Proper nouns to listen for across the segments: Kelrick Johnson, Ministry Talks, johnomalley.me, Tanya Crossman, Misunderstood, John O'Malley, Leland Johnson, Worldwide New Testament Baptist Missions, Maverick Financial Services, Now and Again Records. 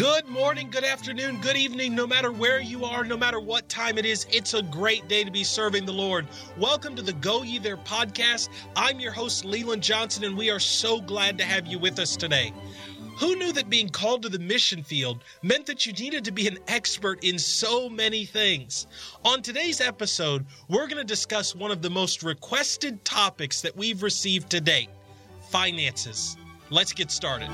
Good morning, good afternoon, good evening, no matter where you are, no matter what time it is, it's a great day to be serving the Lord. Welcome to the Go Ye There podcast. I'm your host, Leland Johnson, and we are so glad to have you with us today. Who knew that being called to the mission field meant that you needed to be an expert in so many things? On today's episode, we're going to discuss one of the most requested topics that we've received to date, finances. Let's get started.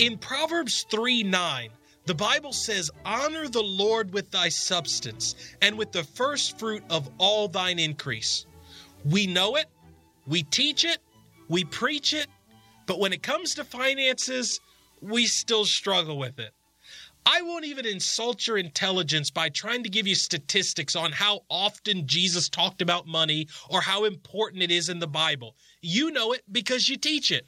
In Proverbs 3:9, the Bible says, "Honor the Lord with thy substance and with the first fruit of all thine increase." We know it, we teach it, we preach it, but when it comes to finances, we still struggle with it. I won't even insult your intelligence by trying to give you statistics on how often Jesus talked about money or how important it is in the Bible. You know it because you teach it.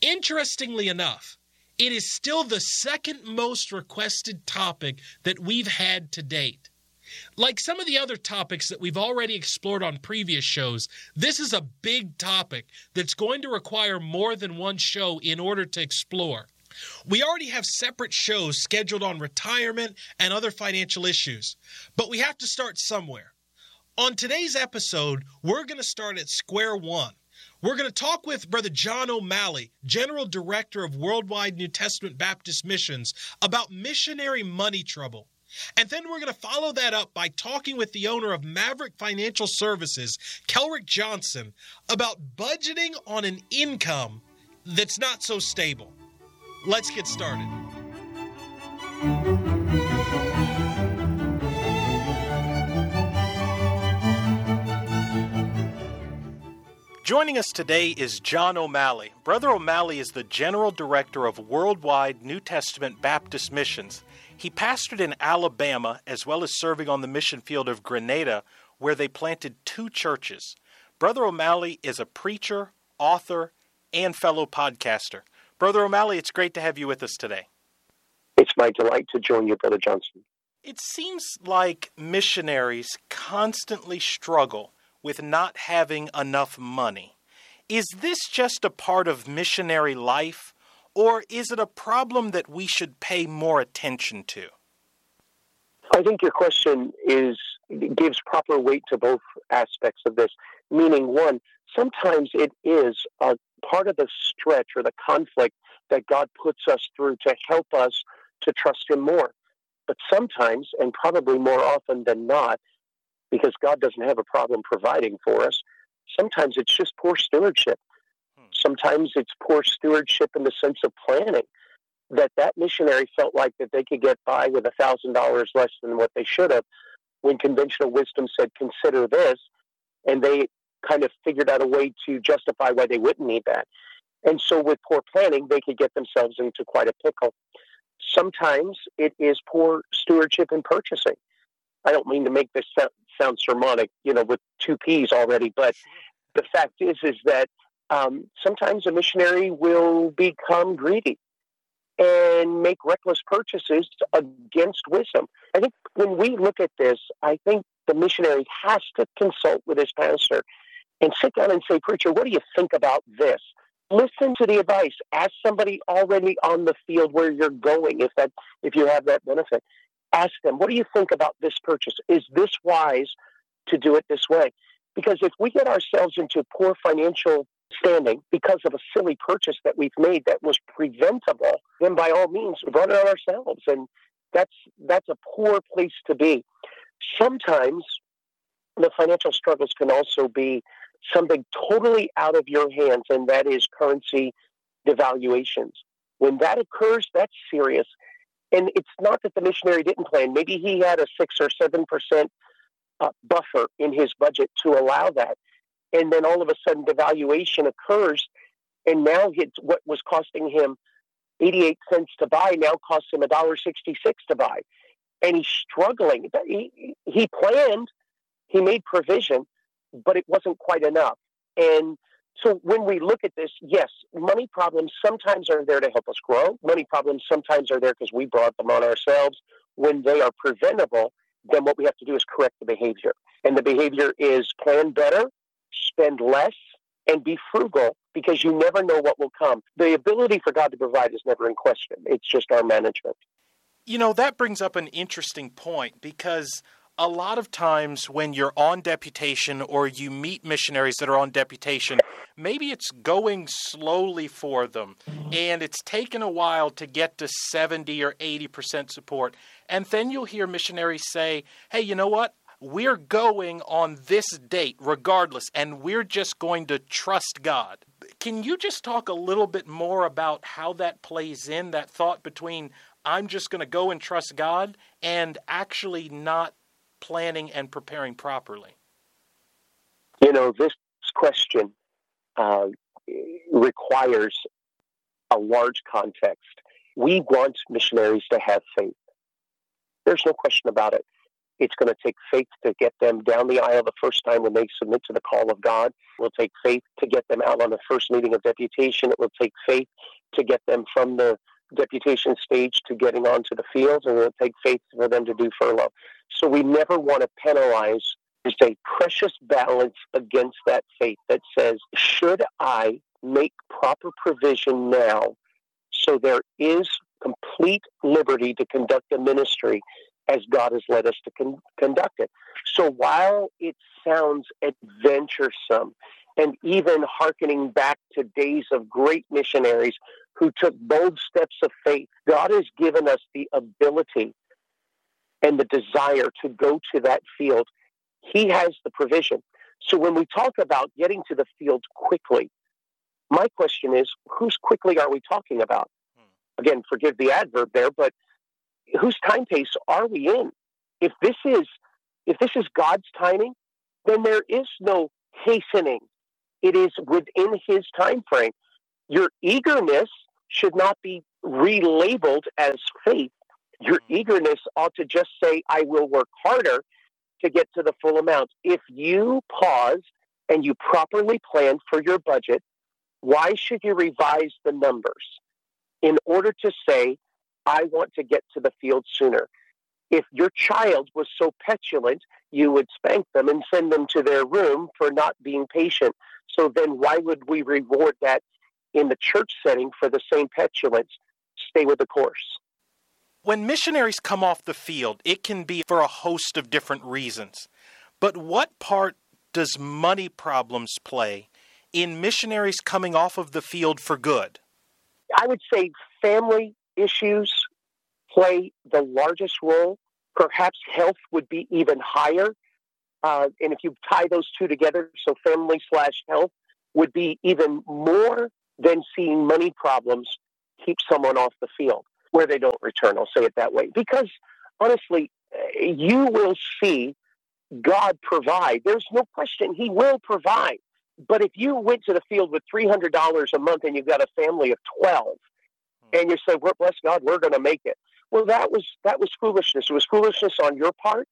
Interestingly enough, it is still the second most requested topic that we've had to date. Like some of the other topics that we've already explored on previous shows, this is a big topic that's going to require more than one show in order to explore. We already have separate shows scheduled on retirement and other financial issues, but we have to start somewhere. On today's episode, we're going to start at square one. We're going to talk with Brother John O'Malley, General Director of Worldwide New Testament Baptist Missions, about missionary money trouble. And then we're going to follow that up by talking with the owner of Maverick Financial Services, Kelrick Johnson, about budgeting on an income that's not so stable. Let's get started. Joining us today is John O'Malley. Brother O'Malley is the General Director of Worldwide New Testament Baptist Missions. He pastored in Alabama as well as serving on the mission field of Grenada, where they planted two churches. Brother O'Malley is a preacher, author, and fellow podcaster. Brother O'Malley, it's great to have you with us today. It's my delight to join you, Brother Johnson. It seems like missionaries constantly struggle with not having enough money. Is this just a part of missionary life, or is it a problem that we should pay more attention to? I think your question gives proper weight to both aspects of this, meaning one, sometimes it is a part of the stretch or the conflict that God puts us through to help us to trust Him more. But sometimes, and probably more often than not, because God doesn't have a problem providing for us, sometimes it's just poor stewardship. Sometimes it's poor stewardship in the sense of planning, that missionary felt like that they could get by with $1,000 less than what they should have, when conventional wisdom said, consider this, and they kind of figured out a way to justify why they wouldn't need that. And so with poor planning, they could get themselves into quite a pickle. Sometimes it is poor stewardship in purchasing. I don't mean to make this sound sermonic, with two P's already, but the fact is that sometimes a missionary will become greedy and make reckless purchases against wisdom. I think when we look at this, I think the missionary has to consult with his pastor and sit down and say, "Preacher, what do you think about this?" Listen to the advice. Ask somebody already on the field where you're going, if you have that benefit. Ask them, what do you think about this purchase? Is this wise to do it this way? Because if we get ourselves into poor financial standing because of a silly purchase that we've made that was preventable, then by all means, we brought it on ourselves. And that's a poor place to be. Sometimes the financial struggles can also be something totally out of your hands, and that is currency devaluations. When that occurs, that's serious. And it's not that the missionary didn't plan. Maybe he had a 6 or 7% buffer in his budget to allow that. And then all of a sudden devaluation occurs, and now what was costing him 88 cents to buy now costs him $1.66 to buy. And he's struggling. He planned, he made provision, but it wasn't quite enough. And so when we look at this, yes, money problems sometimes are there to help us grow. Money problems sometimes are there because we brought them on ourselves. When they are preventable, then what we have to do is correct the behavior. And the behavior is plan better, spend less, and be frugal, because you never know what will come. The ability for God to provide is never in question. It's just our management. You know, that brings up an interesting point, because a lot of times when you're on deputation or you meet missionaries that are on deputation, maybe it's going slowly for them, and it's taken a while to get to 70 or 80% support. And then you'll hear missionaries say, hey, you know what? We're going on this date regardless, and we're just going to trust God. Can you just talk a little bit more about how that plays in, that thought between I'm just going to go and trust God and actually not planning and preparing properly? You know, this question requires a large context. We want missionaries to have faith. There's no question about it. It's going to take faith to get them down the aisle the first time when they submit to the call of God. It will take faith to get them out on the first meeting of deputation. It will take faith to get them from the deputation stage to getting onto the field, and it'll take faith for them to do furlough. So we never want to penalize. It's a precious balance against that faith that says, should I make proper provision now so there is complete liberty to conduct a ministry as God has led us to conduct it? So while it sounds adventuresome, and even hearkening back to days of great missionaries who took bold steps of faith, God has given us the ability and the desire to go to that field. He has the provision. So when we talk about getting to the field quickly, my question is, whose quickly are we talking about? Again, forgive the adverb there, but whose time pace are we in? If this is God's timing, then there is no hastening. It is within His time frame. Your eagerness should not be relabeled as faith. Your eagerness ought to just say, I will work harder to get to the full amount. If you pause and you properly plan for your budget, why should you revise the numbers in order to say, I want to get to the field sooner? If your child was so petulant, you would spank them and send them to their room for not being patient. So then why would we reward that in the church setting for the same petulance? Stay with the course. When missionaries come off the field, it can be for a host of different reasons. But what part does money problems play in missionaries coming off of the field for good? I would say family issues play the largest role. Perhaps health would be even higher. And if you tie those two together, so family/health would be even more than seeing money problems keep someone off the field where they don't return. I'll say it that way. Because honestly, you will see God provide. There's no question He will provide. But if you went to the field with $300 a month and you've got a family of 12 and you say, well, bless God, we're going to make it. Well, that was foolishness. It was foolishness on your part.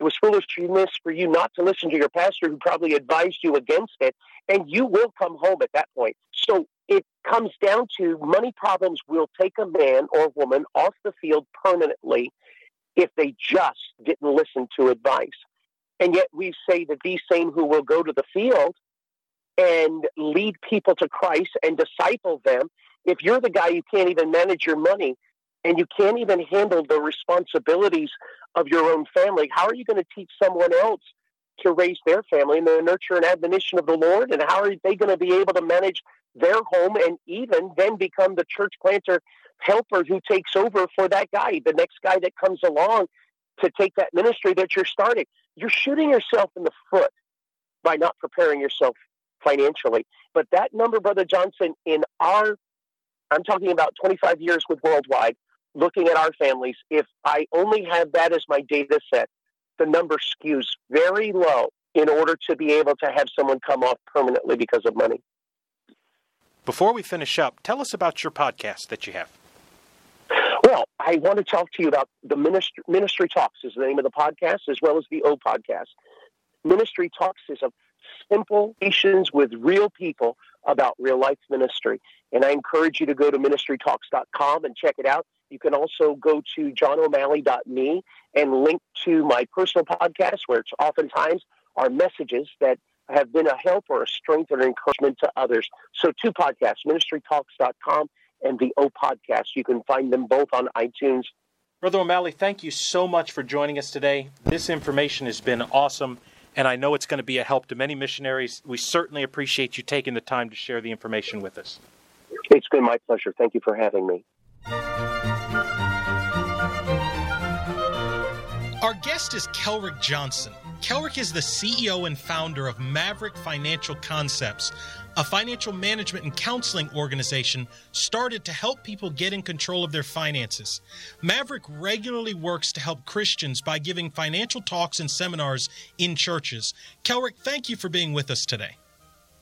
It was foolishness for you not to listen to your pastor, who probably advised you against it, and you will come home at that point. So it comes down to money problems will take a man or woman off the field permanently if they just didn't listen to advice. And yet we say that these same who will go to the field and lead people to Christ and disciple them, if you're the guy who can't even manage your money, and you can't even handle the responsibilities of your own family, how are you going to teach someone else to raise their family and the nurture and admonition of the Lord? And how are they going to be able to manage their home and even then become the church planter helper who takes over for that guy, the next guy that comes along to take that ministry that you're starting? You're shooting yourself in the foot by not preparing yourself financially. But that number, Brother Johnson, I'm talking about 25 years with Worldwide, looking at our families, if I only have that as my data set, the number skews very low in order to be able to have someone come off permanently because of money. Before we finish up, tell us about your podcast that you have. Well, I want to talk to you about the Ministry Talks is the name of the podcast, as well as the O podcast. Ministry Talks is a simple conversations with real people about real life ministry. And I encourage you to go to ministrytalks.com and check it out. You can also go to johnomalley.me and link to my personal podcast, where it's oftentimes our messages that have been a help or a strength or an encouragement to others. So two podcasts, ministrytalks.com and the O Podcast. You can find them both on iTunes. Brother O'Malley, thank you so much for joining us today. This information has been awesome, and I know it's going to be a help to many missionaries. We certainly appreciate you taking the time to share the information with us. It's been my pleasure. Thank you for having me. Our guest is Kelrick Johnson. Kelrick is the CEO and founder of Maverick Financial Concepts, a financial management and counseling organization started to help people get in control of their finances. Maverick regularly works to help Christians by giving financial talks and seminars in churches. Kelrick, thank you for being with us today.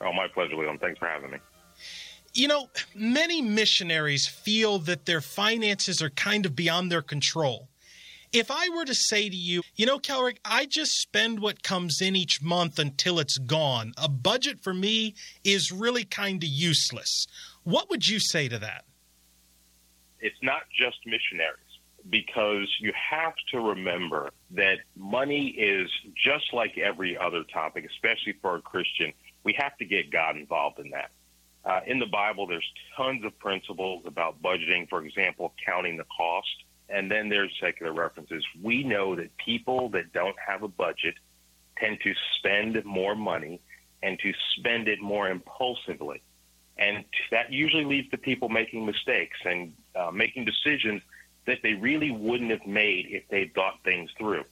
Oh, my pleasure, Leland. Thanks for having me. You know, many missionaries feel that their finances are kind of beyond their control. If I were to say to you, you know, Kelrick, I just spend what comes in each month until it's gone. A budget for me is really kind of useless. What would you say to that? It's not just missionaries, because you have to remember that money is just like every other topic, especially for a Christian. We have to get God involved in that. In the Bible, there's tons of principles about budgeting, for example, counting the cost. And then there's secular references. We know that people that don't have a budget tend to spend more money and to spend it more impulsively. And that usually leads to people making mistakes and making decisions that they really wouldn't have made if they thought things through.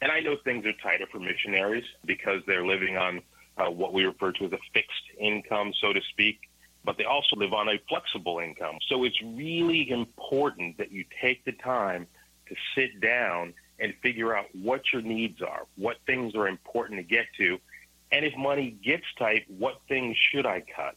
And I know things are tighter for missionaries because they're living on what we refer to as a fixed income, so to speak, but they also live on a flexible income. So it's really important that you take the time to sit down and figure out what your needs are, what things are important to get to, and if money gets tight, what things should I cut,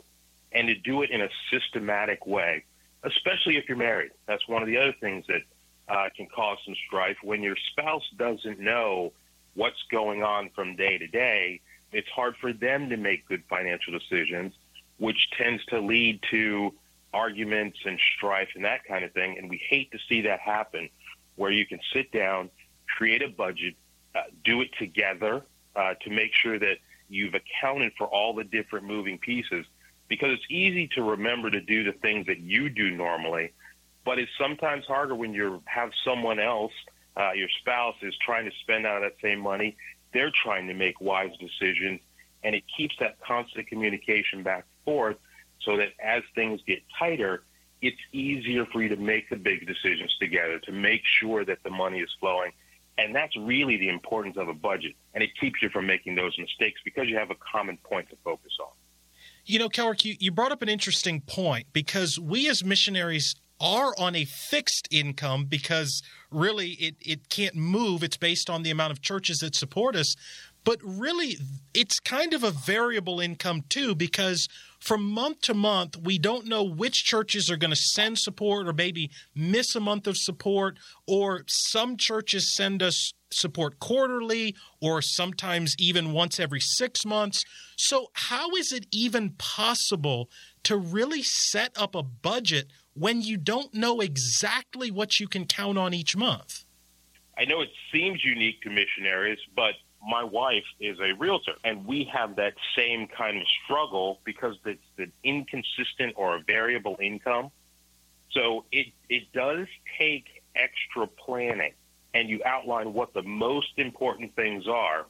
and to do it in a systematic way, especially if you're married. That's one of the other things that can cause some strife. When your spouse doesn't know what's going on from day to day, it's hard for them to make good financial decisions, which tends to lead to arguments and strife and that kind of thing. And we hate to see that happen, where you can sit down, create a budget, do it together to make sure that you've accounted for all the different moving pieces, because it's easy to remember to do the things that you do normally, but it's sometimes harder when you have someone else, your spouse is trying to spend out of that same money. They're trying to make wise decisions, and it keeps that constant communication back forth, so that as things get tighter, it's easier for you to make the big decisions together, to make sure that the money is flowing. And that's really the importance of a budget. And it keeps you from making those mistakes because you have a common point to focus on. You know, Kelrick, you brought up an interesting point, because we as missionaries are on a fixed income, because really it can't move. It's based on the amount of churches that support us. But really, it's kind of a variable income too, because from month to month, we don't know which churches are going to send support, or maybe miss a month of support, or some churches send us support quarterly, or sometimes even once every 6 months. So how is it even possible to really set up a budget when you don't know exactly what you can count on each month? I know it seems unique to missionaries, but my wife is a realtor, and we have that same kind of struggle because it's an inconsistent or a variable income. So it does take extra planning, and you outline what the most important things are,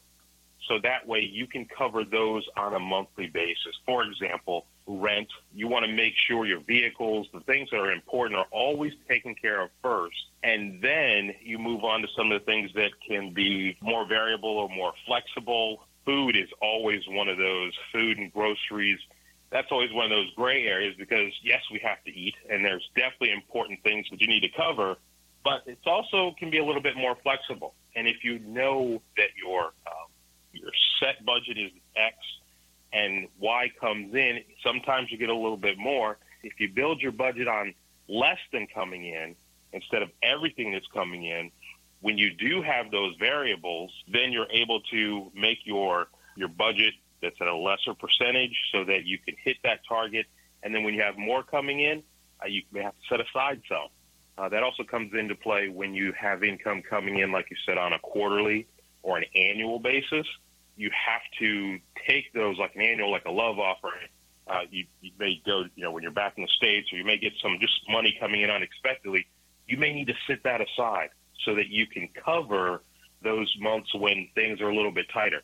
so that way you can cover those on a monthly basis. For example, rent. You want to make sure your vehicles, the things that are important, are always taken care of first, and then you move on to some of the things that can be more variable or more flexible. Food is always one of those. Food and groceries, that's always one of those gray areas, because yes, we have to eat, and there's definitely important things that you need to cover, but it's also can be a little bit more flexible. And if you know that your set budget is X, and Y comes in, sometimes you get a little bit more. If you build your budget on less than coming in, instead of everything that's coming in, when you do have those variables, then you're able to make your budget that's at a lesser percentage, so that you can hit that target. And then when you have more coming in, you may have to set aside some. That also comes into play when you have income coming in, like you said, on a quarterly or an annual basis. You have to take those like an annual, like a love offering. You may go, when you're back in the States, or you may get some just money coming in unexpectedly. You may need to set that aside so that you can cover those months when things are a little bit tighter.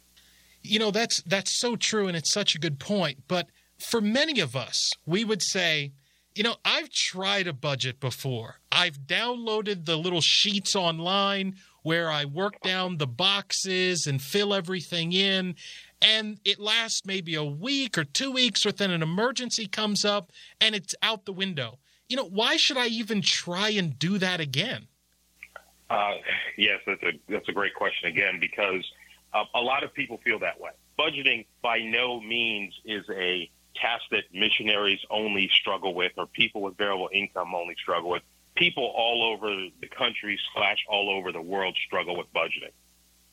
That's so true, and it's such a good point. But for many of us, we would say, I've tried a budget before. I've downloaded the little sheets online where I work down the boxes and fill everything in, and it lasts maybe a week or 2 weeks, or then an emergency comes up and it's out the window. Why should I even try and do that again? Yes, that's a great question again, because a lot of people feel that way. Budgeting by no means is a task that missionaries only struggle with, or people with variable income only struggle with. People all over the country / all over the world struggle with budgeting.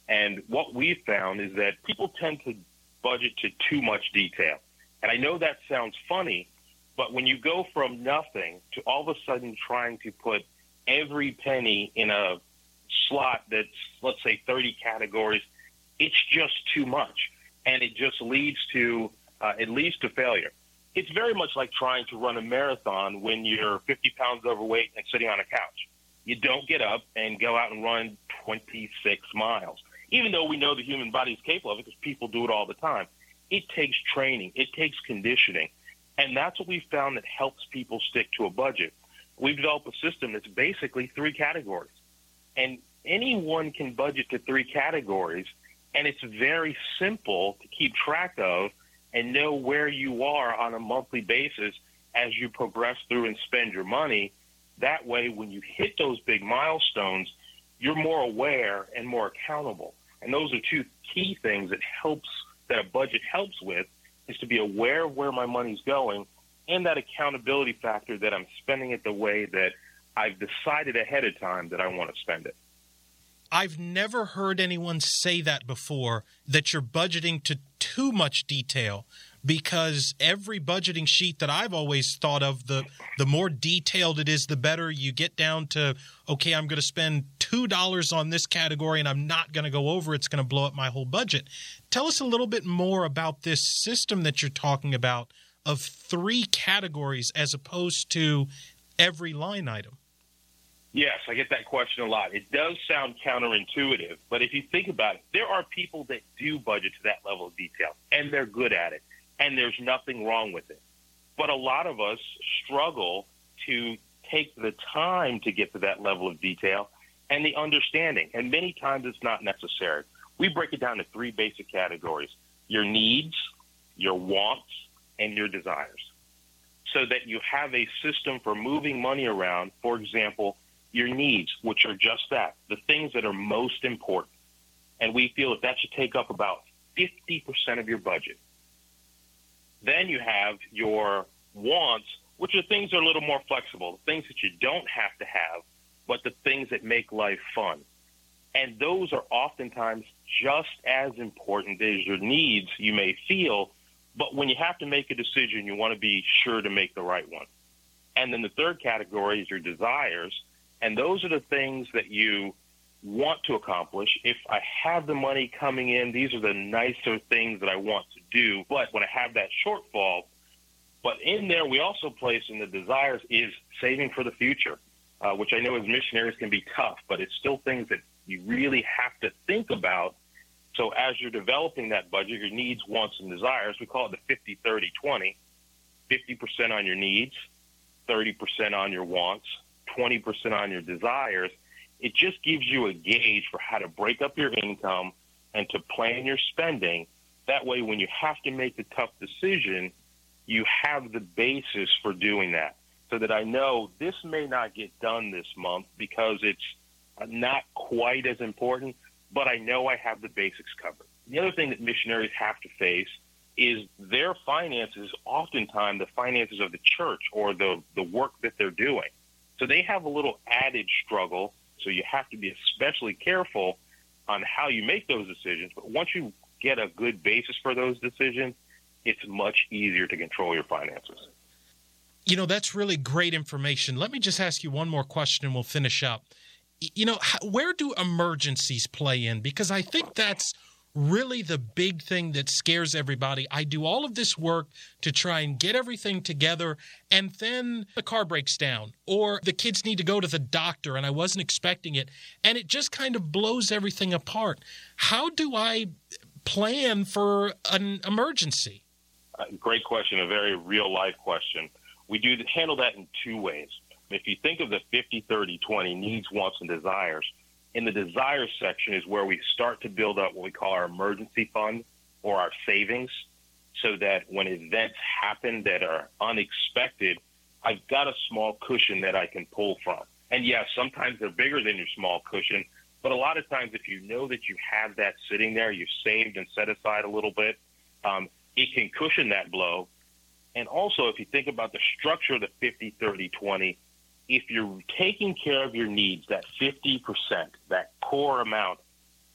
And what we've found is that people tend to budget to too much detail. And I know that sounds funny, but when you go from nothing to all of a sudden trying to put every penny in a slot that's, let's say, 30 categories, it's just too much. And it just leads to failure. It's very much like trying to run a marathon when you're 50 pounds overweight and sitting on a couch. You don't get up and go out and run 26 miles, even though we know the human body is capable of it because people do it all the time. It takes training. It takes conditioning. And that's what we found that helps people stick to a budget. We've developed a system that's basically three categories. And anyone can budget to three categories, and it's very simple to keep track of and know where you are on a monthly basis as you progress through and spend your money. That way, when you hit those big milestones, you're more aware and more accountable. And those are two key things that a budget helps with, is to be aware of where my money's going and that accountability factor that I'm spending it the way that I've decided ahead of time that I want to spend it. I've never heard anyone say that before, that you're budgeting to too much detail, because every budgeting sheet that I've always thought of, the more detailed it is, the better. You get down to, okay, I'm going to spend $2 on this category and I'm not going to go over. It's going to blow up my whole budget. Tell us a little bit more about this system that you're talking about of three categories as opposed to every line item. Yes, I get that question a lot. It does sound counterintuitive, but if you think about it, there are people that do budget to that level of detail, and they're good at it, and there's nothing wrong with it. But a lot of us struggle to take the time to get to that level of detail and the understanding, and many times it's not necessary. We break it down to three basic categories: your needs, your wants, and your desires, so that you have a system for moving money around. For example, your needs, which are just that, the things that are most important. And we feel that should take up about 50% of your budget. Then you have your wants, which are things that are a little more flexible, the things that you don't have to have, but the things that make life fun. And those are oftentimes just as important as your needs, you may feel, but when you have to make a decision, you want to be sure to make the right one. And then the third category is your desires. And those are the things that you want to accomplish. If I have the money coming in, these are the nicer things that I want to do. But when I have that shortfall, but in there, we also place in the desires is saving for the future, which I know as missionaries can be tough, but it's still things that you really have to think about. So as you're developing that budget, your needs, wants, and desires, we call it the 50-30-20, 50% on your needs, 30% on your wants, 20% on your desires. It just gives you a gauge for how to break up your income and to plan your spending. That way, when you have to make a tough decision, you have the basis for doing that, so that I know this may not get done this month because it's not quite as important, but I know I have the basics covered. The other thing that missionaries have to face is their finances, oftentimes the finances of the church or the work that they're doing. So they have a little added struggle, so you have to be especially careful on how you make those decisions. But once you get a good basis for those decisions, it's much easier to control your finances. You know, that's really great information. Let me just ask you one more question and we'll finish up. You know, where do emergencies play in? Because I think that's really the big thing that scares everybody. I do all of this work to try and get everything together, and then the car breaks down, or the kids need to go to the doctor, and I wasn't expecting it, and it just kind of blows everything apart. How do I plan for an emergency? Great question, a very real-life question. We do handle that in two ways. If you think of the 50, 30, 20, needs, wants, and desires, in the desires section is where we start to build up what we call our emergency fund or our savings, so that when events happen that are unexpected, I've got a small cushion that I can pull from. And yes, sometimes they're bigger than your small cushion, but a lot of times if you know that you have that sitting there, you've saved and set aside a little bit, it can cushion that blow. And also, if you think about the structure of the 50, 30, 20, if you're taking care of your needs, that 50%, that core amount,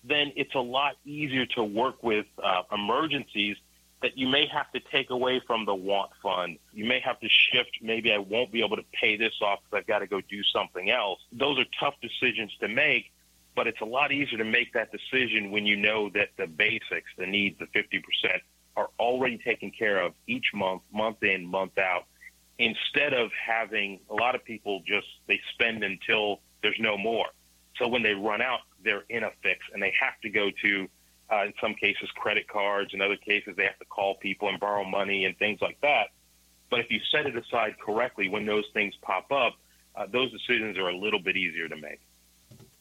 then it's a lot easier to work with emergencies that you may have to take away from the want fund. You may have to shift. Maybe I won't be able to pay this off because I've got to go do something else. Those are tough decisions to make, but it's a lot easier to make that decision when you know that the basics, the needs, the 50%, are already taken care of each month, month in, month out, instead of having a lot of people just, they spend until there's no more. So when they run out, they're in a fix, and they have to go to, in some cases, credit cards. In other cases, they have to call people and borrow money and things like that. But if you set it aside correctly, when those things pop up, those decisions are a little bit easier to make.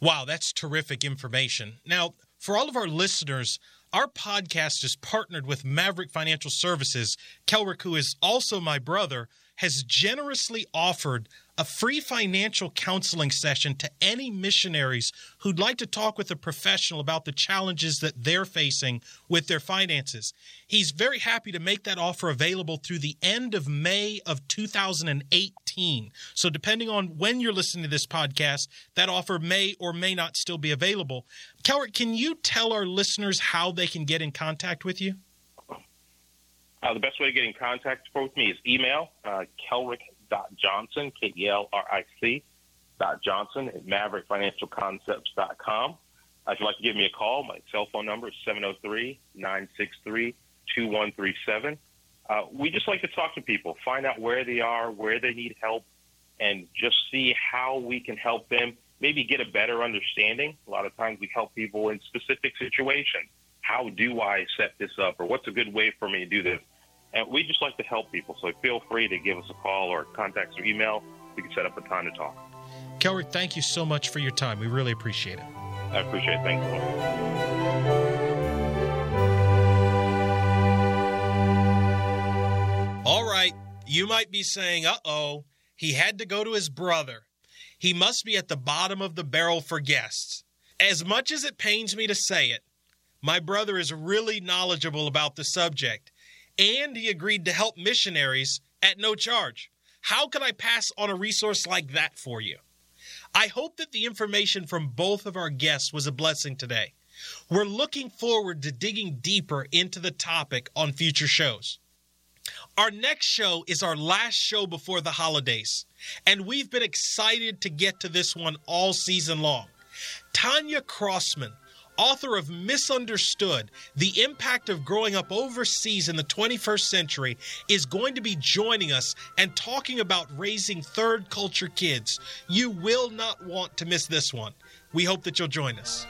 Wow, that's terrific information. Now, for all of our listeners, our podcast is partnered with Maverick Financial Services. Kelrick, who is also my brother, has generously offered a free financial counseling session to any missionaries who'd like to talk with a professional about the challenges that they're facing with their finances. He's very happy to make that offer available through the end of May of 2018. So depending on when you're listening to this podcast, that offer may or may not still be available. Kelrick, can you tell our listeners how they can get in contact with you? The best way to get in contact with me is email, kelrick.johnson, K-E-L-R-I-C, .johnson at maverickfinancialconcepts.com. If you'd like to give me a call, my cell phone number is 703-963-2137. We just like to talk to people, find out where they are, where they need help, and just see how we can help them, maybe get a better understanding. A lot of times we help people in specific situations. How do I set this up, or what's a good way for me to do this? And we just like to help people, so feel free to give us a call or contact us or email. We can set up a time to talk. Kelrick, thank you so much for your time. We really appreciate it. I appreciate it. Thanks a lot. All right. You might be saying, uh-oh, he had to go to his brother. He must be at the bottom of the barrel for guests. As much as it pains me to say it, my brother is really knowledgeable about the subject, and he agreed to help missionaries at no charge. How could I pass on a resource like that for you? I hope that the information from both of our guests was a blessing today. We're looking forward to digging deeper into the topic on future shows. Our next show is our last show before the holidays, and we've been excited to get to this one all season long. Tanya Crossman, author of Misunderstood, The Impact of Growing Up Overseas in the 21st Century, is going to be joining us and talking about raising third culture kids. You will not want to miss this one. We hope that you'll join us.